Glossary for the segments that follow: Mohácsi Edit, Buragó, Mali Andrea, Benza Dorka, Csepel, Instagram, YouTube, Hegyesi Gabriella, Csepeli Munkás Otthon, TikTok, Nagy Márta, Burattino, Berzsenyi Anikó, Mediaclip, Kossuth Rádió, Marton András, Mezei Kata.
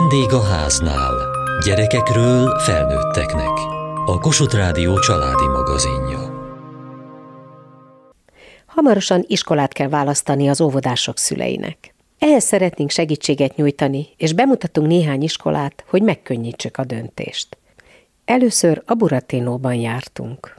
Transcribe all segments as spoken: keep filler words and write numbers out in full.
Vendég a háznál. Gyerekekről felnőtteknek. A Kossuth Rádió családi magazinja. Hamarosan iskolát kell választani az óvodások szüleinek. Ehhez szeretnénk segítséget nyújtani, és bemutatunk néhány iskolát, hogy megkönnyítsük a döntést. Először a Burattinóban jártunk.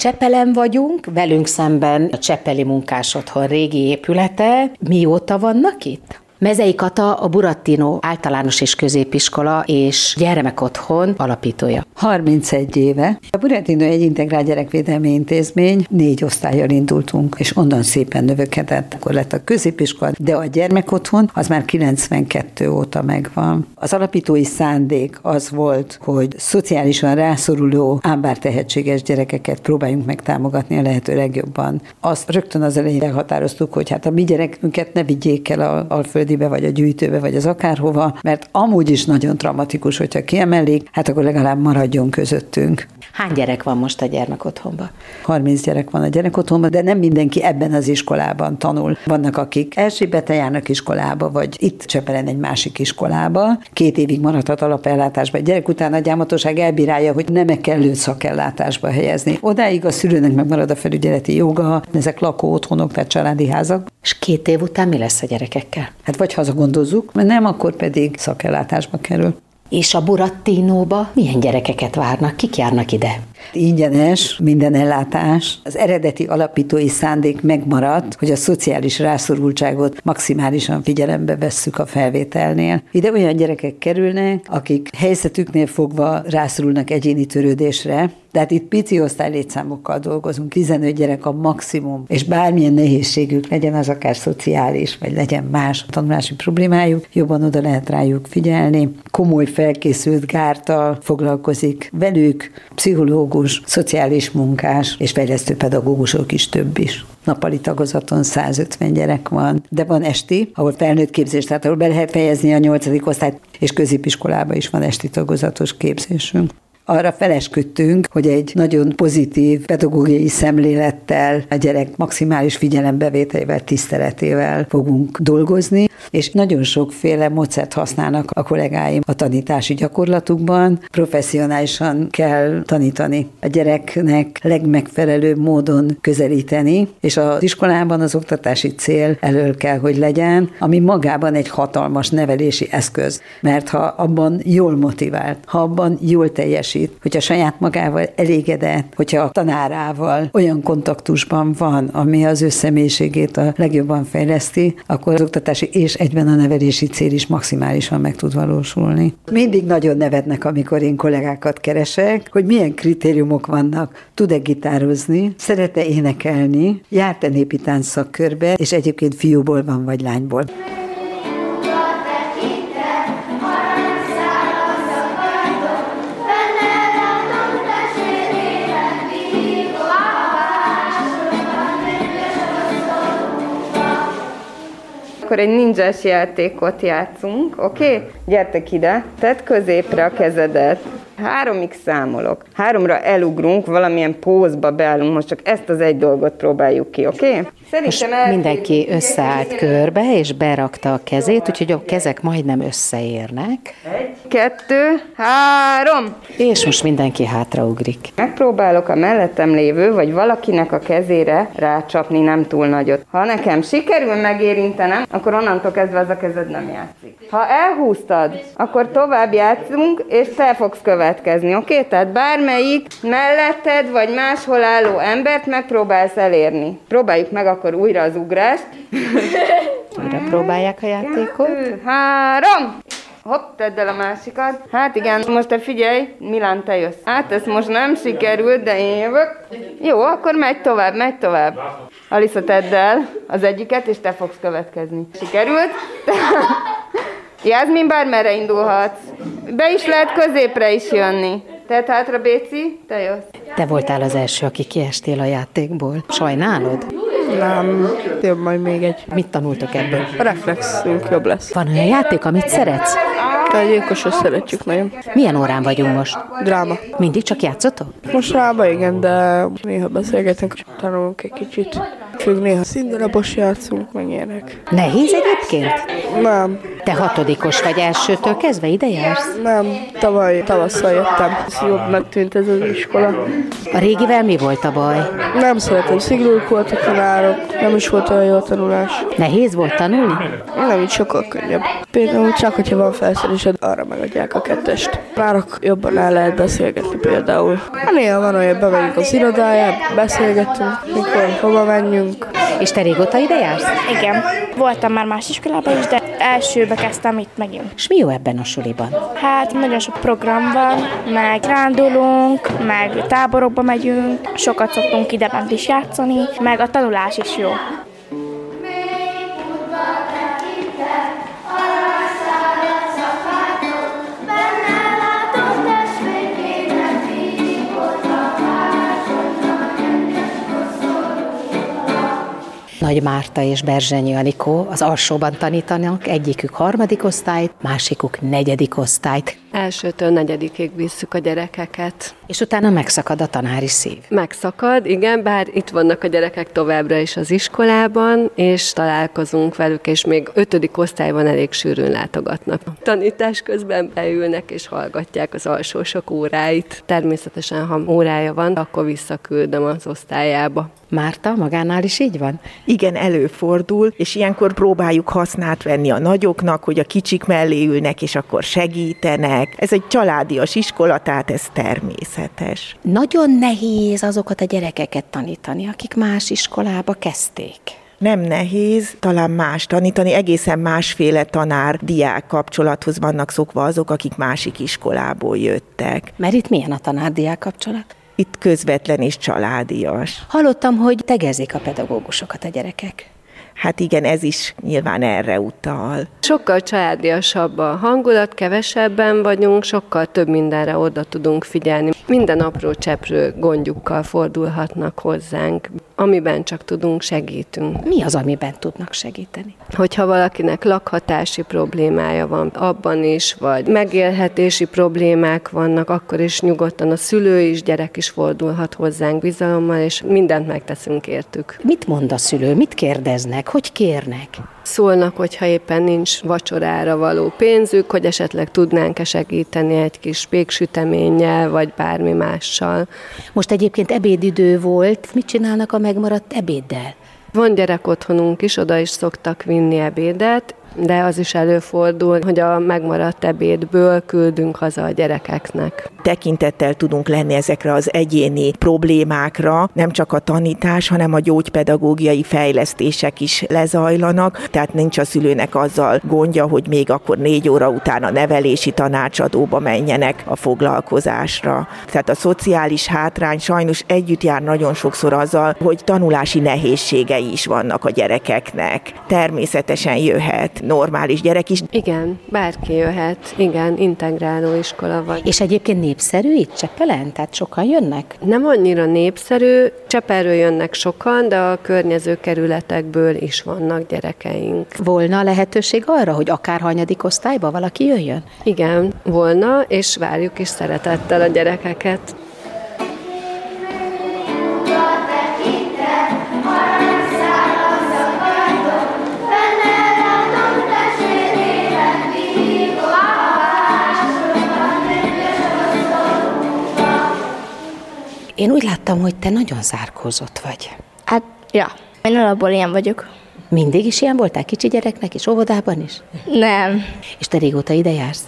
Csepelen vagyunk, velünk szemben a Csepeli Munkás Otthon régi épülete. Mióta vannak itt? Mezei Kata a Burattino általános és középiskola és gyermekotthon alapítója. harmincegy éve. A Burattino egy integrált gyerekvédelmi intézmény, négy osztállyal indultunk, és onnan szépen növekedett. Akkor lett a középiskola, de a gyermekotthon az már kilencvenkettő óta megvan. Az alapítói szándék az volt, hogy szociálisan rászoruló, ám bár tehetséges gyerekeket próbáljunk meg támogatni a lehető legjobban. Azt rögtön az elején elhatároztuk, hogy hát a mi gyerekünket ne vigyék el a alföld vagy a gyűjtőbe, vagy az akárhova, mert amúgy is nagyon traumatikus, hogyha kiemelik, hát akkor legalább maradjon közöttünk. Hány gyerek van most a gyermekotthonban? harminc gyerek van a gyermekotthonban, de nem mindenki ebben az iskolában tanul. Vannak, akik Erzsébeten járnak iskolába, vagy itt Csepelen egy másik iskolába. Két évig maradhat alapellátásban. A gyerek után a gyámhatóság elbírálja, hogy nem kellő szakellátásba helyezni. Odáig a szülőnek megmarad a felügyeleti joga, ezek lakóotthonok, tehát családi házak. És két év után mi lesz a gyerekekkel? Hát vagy hazagondozzuk, mert nem, akkor pedig szakellátásba kerül. És a Burattinóba milyen gyerekeket várnak, kik járnak ide? Ingyenes minden ellátás. Az eredeti alapítói szándék megmaradt, hogy a szociális rászorultságot maximálisan figyelembe vesszük a felvételnél. Ide olyan gyerekek kerülnek, akik helyzetüknél fogva rászorulnak egyéni törődésre, tehát itt pici osztály létszámokkal dolgozunk, tizenöt gyerek a maximum, és bármilyen nehézségük legyen, az akár szociális, vagy legyen más tanulási problémájuk, jobban oda lehet rájuk figyelni. Komoly felkészült gárddal foglalkozik velük, pszichológus, szociális munkás, és fejlesztő pedagógusok is több is. Nappali tagozaton százötven gyerek van, de van esti, ahol felnőtt képzés, tehát ahol be lehet fejezni a nyolcadik osztályt, és középiskolában is van esti tagozatos képzésünk. Arra felesküdtünk, hogy egy nagyon pozitív pedagógiai szemlélettel, a gyerek maximális figyelembevételével, tiszteletével fogunk dolgozni, és nagyon sokféle módszert használnak a kollégáim a tanítási gyakorlatukban. Professzionálisan kell tanítani, a gyereknek legmegfelelőbb módon közelíteni, és az iskolában az oktatási cél elől kell, hogy legyen, ami magában egy hatalmas nevelési eszköz, mert ha abban jól motivált, ha abban jól teljesít, hogyha saját magával elégedett, hogyha a tanárával olyan kontaktusban van, ami az ő személyiségét a legjobban fejleszti, akkor az oktatási és egyben a nevelési cél is maximálisan meg tud valósulni. Mindig nagyon nevetnek, amikor én kollégákat keresek, hogy milyen kritériumok vannak. Tud-e gitározni, szeret-e énekelni, járt-e népi tánc szakkörbe, és egyébként fiúból van vagy lányból. Akkor egy nindzsás játékot játszunk, oké? Okay? Gyertek ide, tedd középre a kezedet. Háromig számolok. Háromra elugrunk, valamilyen pózba beállunk, most csak ezt az egy dolgot próbáljuk ki, oké? Okay? Szerintem most mindenki összeállt körbe, és berakta a kezét, úgyhogy a kezek majdnem összeérnek. Egy, kettő, három! És most mindenki hátraugrik. Megpróbálok a mellettem lévő, vagy valakinek a kezére rácsapni nem túl nagyot. Ha nekem sikerül megérintenem, akkor onnantól kezdve az a kezed nem játszik. Ha elhúztad, akkor tovább játszunk, és te fogsz következni, oké? Okay? Tehát bármelyik melletted, vagy máshol álló embert megpróbálsz elérni. Próbáljuk meg a akkor újra az ugrást. Újra próbálják a játékot. Kettő, három! Hopp, tedd el a másikat. Hát igen, most te figyelj, Milán, te jössz. Hát ez most nem sikerült, de én jövök. Jó, akkor megy tovább, megy tovább. Alisza, tedd el az egyiket, és te fogsz következni. Sikerült? Jászmin, bármerre indulhatsz. Be is lehet középre is jönni. Tehát hátra, Béci, te jössz. Te voltál az első, aki kiestél a játékból. Sajnálod? Nem, jobb majd még egy. Mit tanultok ebből? A reflexünk jobb lesz. Van olyan játék, amit szeretsz? A gyilkoshoz szeretjük nagyon. Milyen órán vagyunk most? Dráma. Mindig csak játszotok? Mostanában igen, de néha beszélgetünk, tanulunk egy kicsit. Függ, néha színdarabos játszunk, meg ilyenek. Nehéz egyébként? Nem. Te hatodikos vagy, elsőtől kezdve ide jársz? Nem, tavaly tavasszal jöttem. Ez jobbnak tűnt ez az iskola. A régivel mi volt a baj? Nem szeretem, szigorúk volt a tanárok, nem is volt olyan jó a tanulás. Nehéz volt tanulni? Nem, így sokkal könnyebb. Például csak, hogyha van felszerelésed, arra megadják a kettest. Már jobban el lehet beszélgetni például. Néha van olyan, bemegyünk az irodájába, beszélgetünk, mikor hova menjünk. És te régóta ide jársz? Igen. Voltam már más iskolában is, de elsőbe kezdtem itt megint. És mi jó ebben a suliban? Hát nagyon sok program van, meg rándulunk, meg táborokba megyünk, sokat szoktunk ide bent is játszani, meg a tanulás is jó. Nagy Márta és Berzsenyi Anikó az alsóban tanítanak, egyikük harmadik osztályt, másikuk negyedik osztályt. Elsőtől negyedikig visszük a gyerekeket. És utána megszakad a tanári szív. Megszakad, igen, bár itt vannak a gyerekek továbbra is az iskolában, és találkozunk velük, és még ötödik osztályban elég sűrűn látogatnak. A tanítás közben beülnek, és hallgatják az alsósok óráit. Természetesen, ha órája van, akkor visszaküldöm az osztályába. Márta, magánál is így van? Igen, előfordul, és ilyenkor próbáljuk hasznát venni a nagyoknak, hogy a kicsik mellé ülnek, és akkor segítenek. Ez egy családias iskola, tehát ez természetes. Nagyon nehéz azokat a gyerekeket tanítani, akik más iskolába kezdték. Nem nehéz, talán más tanítani, egészen másféle tanár-diák kapcsolathoz vannak szokva azok, akik másik iskolából jöttek. Mert itt milyen a tanár-diák kapcsolat? Itt közvetlen és családias. Hallottam, hogy tegezik a pedagógusokat a gyerekek. Hát igen, ez is nyilván erre utal. Sokkal családiasabb a hangulat, kevesebben vagyunk, sokkal több mindenre oda tudunk figyelni. Minden apró cseprő gondjukkal fordulhatnak hozzánk. Amiben csak tudunk, segítünk. Mi az, amiben tudnak segíteni? Hogyha valakinek lakhatási problémája van, abban is, vagy megélhetési problémák vannak, akkor is nyugodtan a szülő is, gyerek is fordulhat hozzánk bizalommal, és mindent megteszünk értük. Mit mond a szülő? Mit kérdeznek? Hogy kérnek? Szólnak, hogyha éppen nincs vacsorára való pénzük, hogy esetleg tudnánk-e segíteni egy kis péksüteménnyel, vagy bármi mással. Most egyébként ebédidő volt. Mit csinálnak a megmaradt ebéddel? Van gyerek otthonunk is, oda is szoktak vinni ebédet, de az is előfordul, hogy a megmaradt ebédből küldünk haza a gyerekeknek. Tekintettel tudunk lenni ezekre az egyéni problémákra, nem csak a tanítás, hanem a gyógypedagógiai fejlesztések is lezajlanak, tehát nincs a szülőnek azzal gondja, hogy még akkor négy óra után a nevelési tanácsadóba menjenek a foglalkozásra. Tehát a szociális hátrány sajnos együtt jár nagyon sokszor azzal, hogy tanulási nehézségei is vannak a gyerekeknek. Természetesen jöhet normális gyerek is. Igen, bárki jöhet, igen, integráló iskola vagy. És egyébként népszerű itt Csepelen? Tehát sokan jönnek? Nem annyira népszerű, Csepelről jönnek sokan, de a környező kerületekből is vannak gyerekeink. Volna lehetőség arra, hogy akár hanyadik osztályba valaki jöjjön? Igen, volna, és várjuk is szeretettel a gyerekeket. Én úgy láttam, hogy te nagyon zárkózott vagy. Hát, ja. Én alapból ilyen vagyok. Mindig is ilyen voltál kicsi gyereknek, és óvodában is? Nem. És te régóta ide jársz?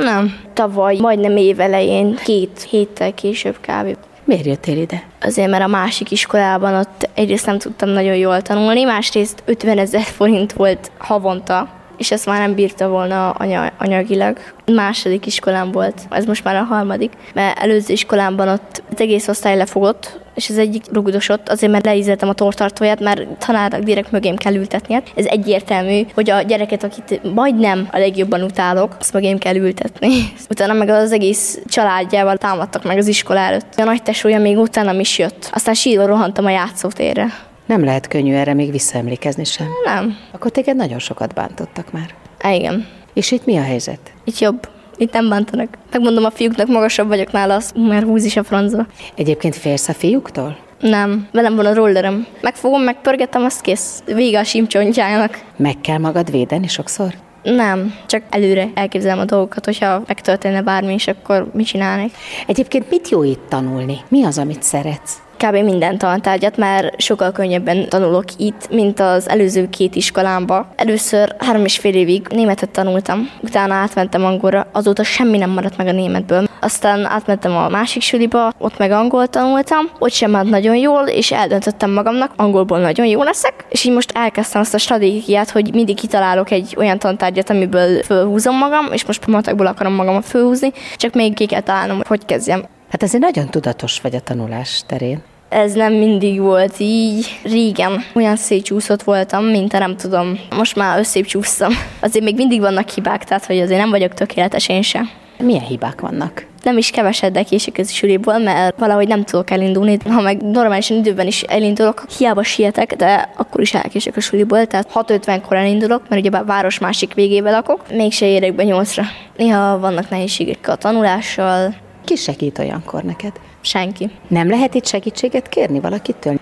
Nem. Tavaly, majdnem év elején, két héttel később kb. Miért jöttél ide? Azért, mert a másik iskolában ott egyrészt nem tudtam nagyon jól tanulni, másrészt ötvenezer forint volt havonta, és ezt már nem bírta volna anya, anyagilag. Második iskolám volt, ez most már a harmadik, mert előző iskolámban ott az egész osztály lefogott, és az egyik rugdosott, azért mert leízeltem a tortartóját, mert tanárnak direkt mögém kell ültetnie. Ez egyértelmű, hogy a gyereket, akit majdnem a legjobban utálok, azt mögém kell ültetni. Utána meg az egész családjával támadtak meg az iskola előtt. A nagy tesója még utánam is jött, aztán sírva rohantam a játszótérre. Nem lehet könnyű erre még visszaemlékezni sem. Nem. Akkor téged nagyon sokat bántottak már. Igen. És itt mi a helyzet? Itt jobb. Itt nem bántanak. Megmondom a fiúknak, magasabb vagyok nála, az már húz is a francba. Egyébként félsz a fiúktól? Nem, velem van a rollerem. Megfogom, megpörgetem, azt kész. Vége a simcsontjának. Meg kell magad védeni sokszor? Nem, csak előre elképzelem a dolgokat, hogyha megtörténne bármi is, akkor mit csinálnék. Egyébként mit jó itt tanulni? Mi az, amit szeretsz? Kb. Minden tantárgyat, mert sokkal könnyebben tanulok itt, mint az előző két iskolámba. Először három és fél évig németet tanultam, utána átmentem angolra, azóta semmi nem maradt meg a németből. Aztán átmentem a másik suliba, ott meg angol tanultam, ott sem ment nagyon jól, és eldöntöttem magamnak, angolból nagyon jó leszek, és így most elkezdtem azt a stratégiát, hogy mindig kitalálok egy olyan tantárgyat, amiből fölhúzom magam, és most matekból akarom magamat fölhúzni, csak még ki kell találnom, hogy kezdjem. Hát azért nagyon tudatos vagy a tanulás terén. Ez nem mindig volt így. Régen olyan szétcsúszott voltam, mint a nem tudom. Most már összépcsúsztam. Azért még mindig vannak hibák, tehát hogy azért nem vagyok tökéletes én sem. Milyen hibák vannak? Nem is keveset, de késik az suliból, mert valahogy nem tudok elindulni. Ha meg normálisan időben is elindulok, hiába sietek, de akkor is elkések a suliból, tehát hat ötvenkor elindulok, mert ugye a város másik végébe lakok, mégse érek be nyolcra. Néha vannak nehézségek a tanulással. Ki segít olyankor neked? Senki. Nem lehet itt segítséget kérni valakitől?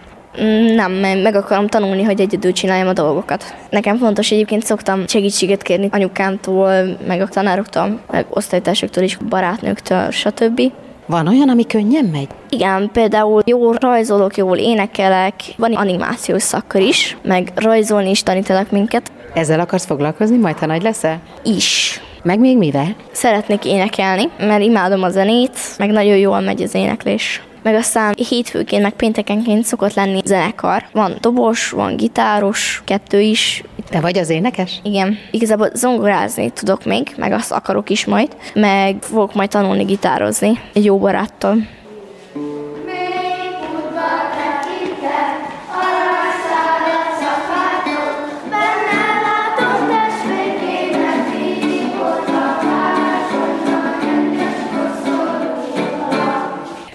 Nem, mert meg akarom tanulni, hogy egyedül csináljam a dolgokat. Nekem fontos, egyébként szoktam segítséget kérni anyukámtól, meg a tanároktól, meg osztálytársaktól is, barátnőktől, stb. Van olyan, ami könnyen megy? Igen, például jól rajzolok, jól énekelek, van animációs szakkör is, meg rajzolni is tanítanak minket. Ezzel akarsz foglalkozni majd, ha nagy leszel? Is. Meg még mivel? Szeretnék énekelni, mert imádom a zenét, meg nagyon jól megy az éneklés. Meg aztán hétfőként, meg péntekenként szokott lenni zenekar. Van dobos, van gitáros, kettő is. Te vagy az énekes? Igen. Igazából zongorázni tudok még, meg azt akarok is majd, meg fogok majd tanulni gitározni egy jó baráttal.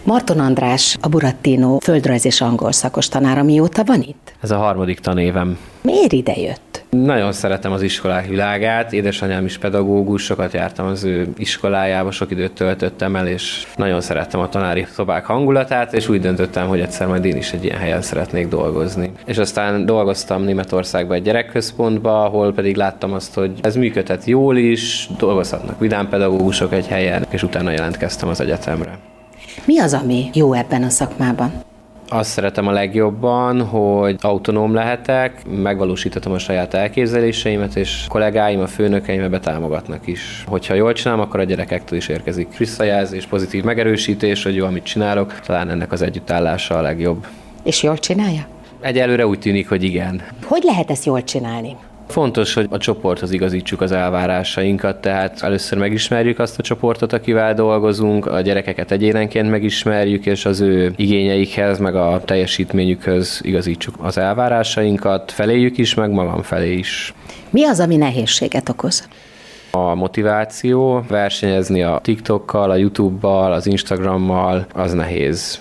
Marton András, a Burattino földrajz és angol szakos tanára, mióta van itt? Ez a harmadik tanévem. Miért idejött? Nagyon szeretem az iskolák világát, édesanyám is pedagógus, sokat jártam az ő iskolájába, sok időt töltöttem el, és nagyon szerettem a tanári szobák hangulatát, és úgy döntöttem, hogy egyszer majd én is egy ilyen helyen szeretnék dolgozni. És aztán dolgoztam Németországban egy gyerekközpontban, ahol pedig láttam azt, hogy ez működhet jól is, dolgozhatnak vidám pedagógusok egy helyen, és utána jelentkeztem az egyetemre. Mi az, ami jó ebben a szakmában? Azt szeretem a legjobban, hogy autonóm lehetek, megvalósíthatom a saját elképzeléseimet, és kollégáim, a főnökeim betámogatnak is. Hogyha jól csinálom, akkor a gyerekektől is érkezik visszajelzés, pozitív megerősítés, hogy jó, amit csinálok, talán ennek az együttállása a legjobb. És jól csinálja? Egyelőre úgy tűnik, hogy igen. Hogy lehet ezt jól csinálni? Fontos, hogy a csoporthoz igazítsuk az elvárásainkat, tehát először megismerjük azt a csoportot, akivel dolgozunk, a gyerekeket egyénenként megismerjük, és az ő igényeikhez, meg a teljesítményükhöz igazítsuk az elvárásainkat, feléjük is, meg magam felé is. Mi az, ami nehézséget okoz? A motiváció, versenyezni a TikTokkal, a YouTube-bal, az Instagrammal, az nehéz.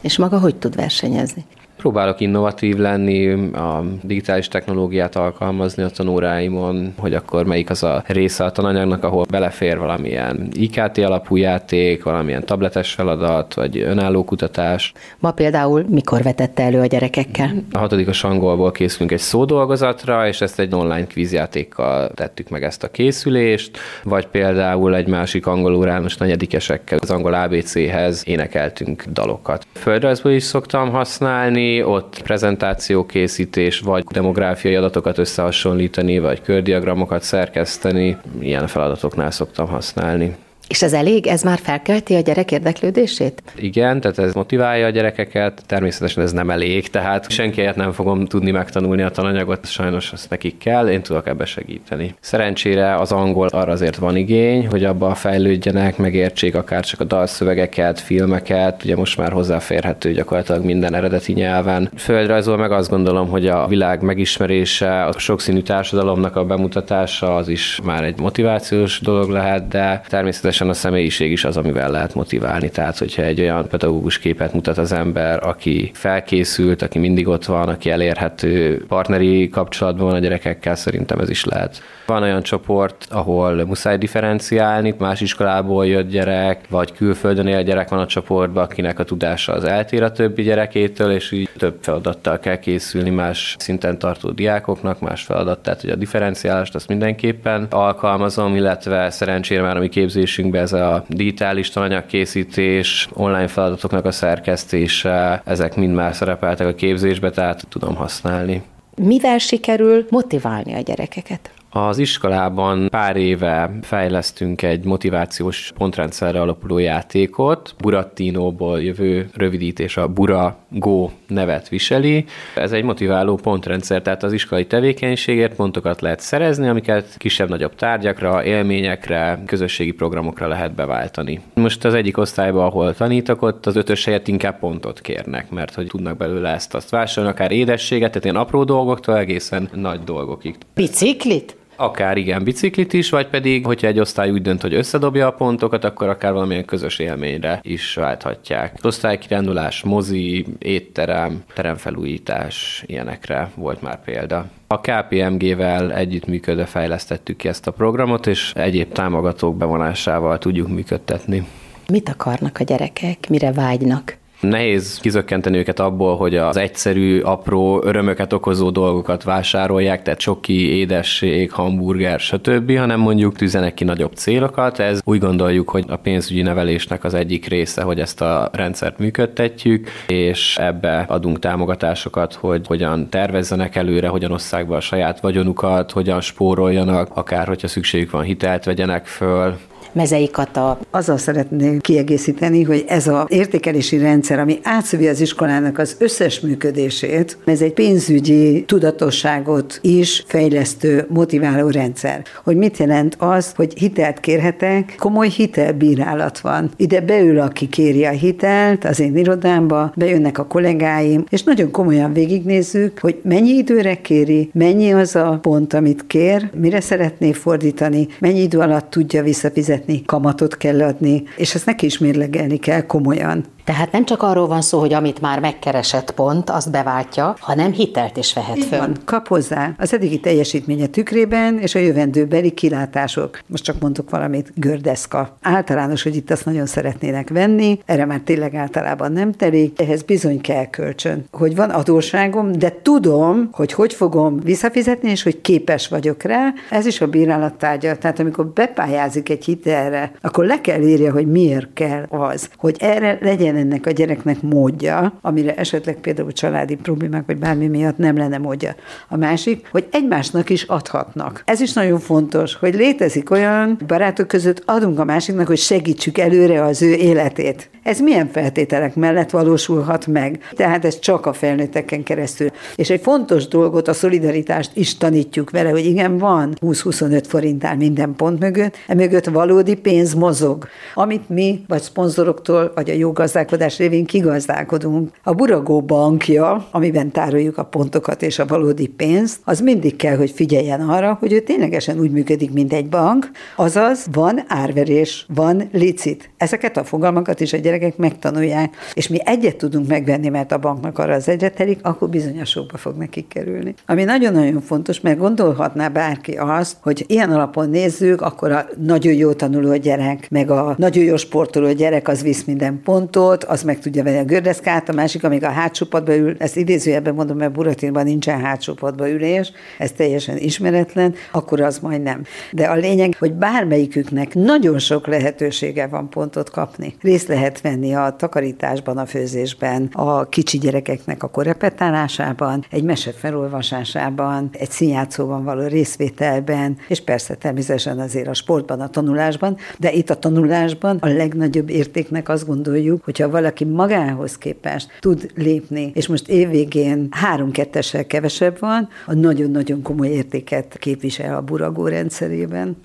És maga hogy tud versenyezni? Próbálok innovatív lenni, a digitális technológiát alkalmazni a tanóráimon, hogy akkor melyik az a része a tananyagnak, ahol belefér valamilyen i ká té alapú játék, valamilyen tabletes feladat, vagy önálló kutatás. Ma például mikor vetette elő a gyerekekkel? A hatodikos angolból készülünk egy szódolgozatra, és ezt egy online kvízjátékkal tettük meg ezt a készülést, vagy például egy másik angolórán most negyedikesekkel az angol á bé céhez énekeltünk dalokat. Földrajzból is szoktam használni, ott prezentációkészítés, vagy demográfiai adatokat összehasonlítani, vagy kördiagramokat szerkeszteni, ilyen feladatoknál szoktam használni. És ez elég? Ez már felkelti a gyerek érdeklődését? Igen, tehát ez motiválja a gyerekeket, természetesen ez nem elég, tehát senki helyett nem fogom tudni megtanulni a tananyagot, sajnos azt nekik kell, én tudok ebbe segíteni. Szerencsére az angol arra azért van igény, hogy abba fejlődjenek, megértsék akár csak a dalszövegeket, filmeket, ugye most már hozzáférhető gyakorlatilag minden eredeti nyelven. Földrajzol meg azt gondolom, hogy a világ megismerése, a sokszínű társadalomnak a bemutatása, az is már egy motivációs dolog lehet, de természetesen természetesen a személyiség is az, amivel lehet motiválni. Tehát, hogyha egy olyan pedagógus képet mutat az ember, aki felkészült, aki mindig ott van, aki elérhető partneri kapcsolatban a gyerekekkel, szerintem ez is lehet. Van olyan csoport, ahol muszáj differenciálni, más iskolából jött gyerek, vagy külföldön él gyerek van a csoportban, akinek a tudása az eltér a többi gyerekétől, és így több feladattal kell készülni más szinten tartó diákoknak, más feladat, tehát hogy a differenciálást azt mindenképpen alkalmazom, illetve szerencsére már a mi képzésünkben ez a digitális tananyagkészítés, online feladatoknak a szerkesztése, ezek mind már szerepeltek a képzésbe, tehát tudom használni. Mivel sikerül motiválni a gyerekeket? Az iskolában pár éve fejlesztünk egy motivációs pontrendszerre alapuló játékot. Burattinóból jövő rövidítés a Buragó nevet viseli. Ez egy motiváló pontrendszer, tehát az iskolai tevékenységért pontokat lehet szerezni, amiket kisebb-nagyobb tárgyakra, élményekre, közösségi programokra lehet beváltani. Most az egyik osztályban, ahol tanítok, ott az ötös helyett inkább pontot kérnek, mert hogy tudnak belőle ezt azt vásárolni, akár édességet, tehát ilyen apró dolgoktól egészen nagy dolgokig. Biciklit? Akár igen, biciklit is, vagy pedig, hogyha egy osztály úgy dönt, hogy összedobja a pontokat, akkor akár valamilyen közös élményre is válthatják. Osztálykirándulás, mozi, étterem, teremfelújítás, ilyenekre volt már példa. A ká pé em gé-vel együttműködve fejlesztettük ki ezt a programot, és egyéb támogatók bevonásával tudjuk működtetni. Mit akarnak a gyerekek, mire vágynak? Nehéz kizökkenteni őket abból, hogy az egyszerű, apró, örömöket okozó dolgokat vásárolják, tehát csoki, édesség, hamburger, stb., hanem mondjuk tűzenek ki nagyobb célokat. Ez úgy gondoljuk, hogy a pénzügyi nevelésnek az egyik része, hogy ezt a rendszert működtetjük, és ebbe adunk támogatásokat, hogy hogyan tervezzenek előre, hogyan osszák be a saját vagyonukat, hogyan spóroljanak, akár hogyha szükségük van hitelt vegyenek föl. Mezei Kata. Azzal szeretném kiegészíteni, hogy ez az értékelési rendszer, ami átszövi az iskolának az összes működését, ez egy pénzügyi tudatosságot is fejlesztő, motiváló rendszer. Hogy mit jelent az, hogy hitelt kérhetek, komoly hitelbírálat van. Ide beül, aki kéri a hitelt az én irodámba, bejönnek a kollégáim, és nagyon komolyan végignézzük, hogy mennyi időre kéri, mennyi az a pont, amit kér, mire szeretné fordítani, mennyi idő alatt tudja visszafizetni, kamatot kell adni, és ezt neki is mérlegelni kell komolyan. Tehát nem csak arról van szó, hogy amit már megkeresett pont, azt beváltja, hanem hitelt is vehet föl. Van, kap hozzá az eddigi teljesítménye tükrében, és a jövendőbeli kilátások. Most csak mondok valamit, gördeszka. Általános, hogy itt azt nagyon szeretnének venni, erre már tényleg általában nem telik, ehhez bizony kell kölcsön. Hogy van adósságom, de tudom, hogy hogy fogom visszafizetni, és hogy képes vagyok rá, ez is a bírálattárgya. Tehát amikor bepályázik egy hitelre, akkor le kell írja, hogy miért kell az, hogy erre legyen ennek a gyereknek módja, amire esetleg például családi problémák vagy bármi miatt nem lenne módja. A másik, hogy egymásnak is adhatnak. Ez is nagyon fontos, hogy létezik olyan, barátok között adunk a másiknak, hogy segítsük előre az ő életét. Ez milyen feltételek mellett valósulhat meg? Tehát ez csak a felnőtteken keresztül. És egy fontos dolgot, a szolidaritást is tanítjuk vele, hogy igen, van húsz-huszonöt forint áll minden pont mögött, emögött valódi pénz mozog, amit mi vagy szponzoroktól, vagy a jó gazdálkodás révén kigazdálkodunk. A Buragó bankja, amiben tároljuk a pontokat és a valódi pénzt, az mindig kell, hogy figyeljen arra, hogy ő ténylegesen úgy működik, mint egy bank, azaz van árverés, van licit. Ezeket a fogalmakat is a gyerekek megtanulják, és mi egyet tudunk megvenni, mert a banknak arra az egyre telik, akkor bizonyosokba fog nekik kerülni. Ami nagyon-nagyon fontos, mert gondolhatná bárki azt, hogy ilyen alapon nézzük, akkor a nagyon jó tanuló gyerek, meg a nagyon jó sportoló gyerek, az visz minden pontot, az meg tudja venni a gördeszkát, a másik, amíg a hátsópadba ül, ezt idézőjelben mondom, mert Burattinóban nincsen hátsópadba ülés, ez teljesen ismeretlen, akkor az majd nem. De a lényeg, hogy bármelyiküknek nagyon sok lehetősége van pontot kapni. Részt lehet venni a takarításban, a főzésben, a kicsi gyerekeknek a korepetálásában, egy mese felolvasásában, egy színjátszóban való részvételben, és persze természetesen azért a sportban, a tanulásban, de itt a tanulásban a legnagyobb értéknek azt gondoljuk, hogyha valaki magához képest tud lépni, és most évvégén három-kettessel kevesebb van, a nagyon-nagyon komoly értéket képvisel a Buragó rendszerében.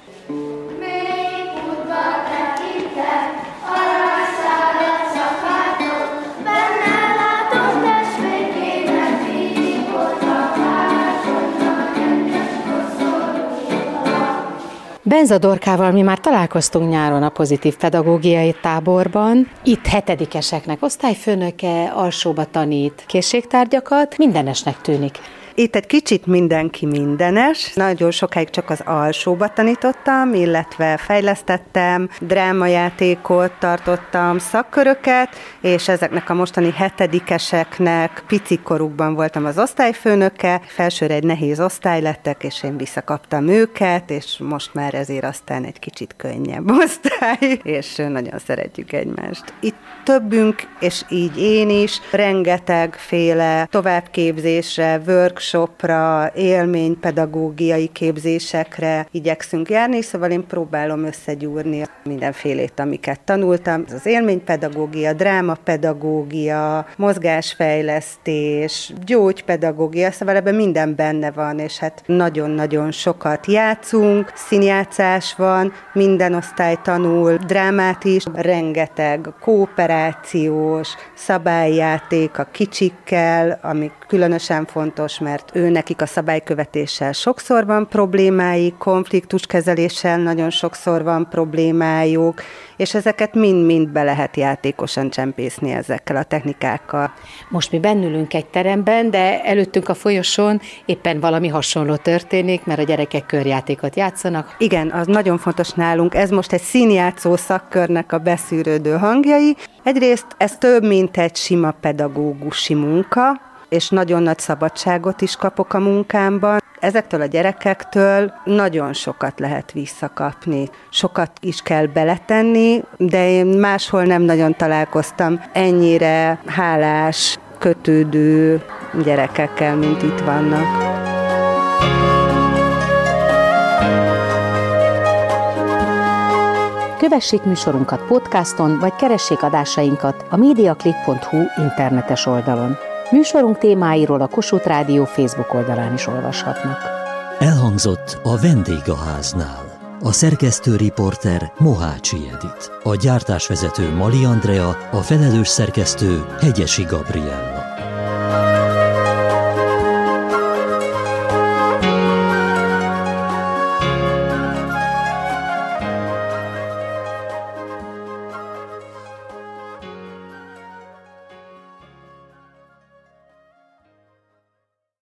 Benza Dorkával mi már találkoztunk nyáron a pozitív pedagógiai táborban. Itt hetedikeseknek osztályfőnöke, alsóba tanít készségtárgyakat, mindenesnek tűnik. Itt egy kicsit mindenki mindenes. Nagyon sokáig csak az alsóba tanítottam, illetve fejlesztettem, drámajátékot tartottam, szakköröket, és ezeknek a mostani hetedikeseknek picikorukban voltam az osztályfőnöke. Felsőre egy nehéz osztály lettek, és én visszakaptam őket, és most már ezért aztán egy kicsit könnyebb osztály, és nagyon szeretjük egymást. Itt többünk, és így én is, rengetegféle továbbképzésre, workshopra, workshopra, élménypedagógiai képzésekre igyekszünk járni, szóval én próbálom összegyúrni mindenfélét, amiket tanultam. Ez az élménypedagógia, drámapedagógia, mozgásfejlesztés, gyógypedagógia, szóval ebben minden benne van, és hát nagyon-nagyon sokat játszunk, színjátszás van, minden osztály tanul, drámát is, rengeteg kooperációs, szabályjáték a kicsikkel, amik különösen fontos, mert ő nekik a szabálykövetéssel sokszor van problémáik, konfliktuskezeléssel nagyon sokszor van problémájuk, és ezeket mind-mind be lehet játékosan csempészni ezekkel a technikákkal. Most mi bennülünk egy teremben, de előttünk a folyosón éppen valami hasonló történik, mert a gyerekek körjátékot játszanak. Igen, az nagyon fontos nálunk. Ez most egy színjátszó szakkörnek a beszűrődő hangjai. Egyrészt ez több, mint egy sima pedagógusi munka, és nagyon nagy szabadságot is kapok a munkámban. Ezektől a gyerekektől nagyon sokat lehet visszakapni. Sokat is kell beletenni, de én máshol nem nagyon találkoztam ennyire hálás, kötődő gyerekekkel, mint itt vannak. Kövessék műsorunkat podcaston, vagy keressék adásainkat a mediaclip pont hu internetes oldalon. Műsorunk témáiról a Kossuth Rádió Facebook oldalán is olvashatnak. Elhangzott a Vendég a háznál. A szerkesztő riporter Mohácsi Edit. A gyártásvezető Mali Andrea, a felelős szerkesztő Hegyesi Gabriella.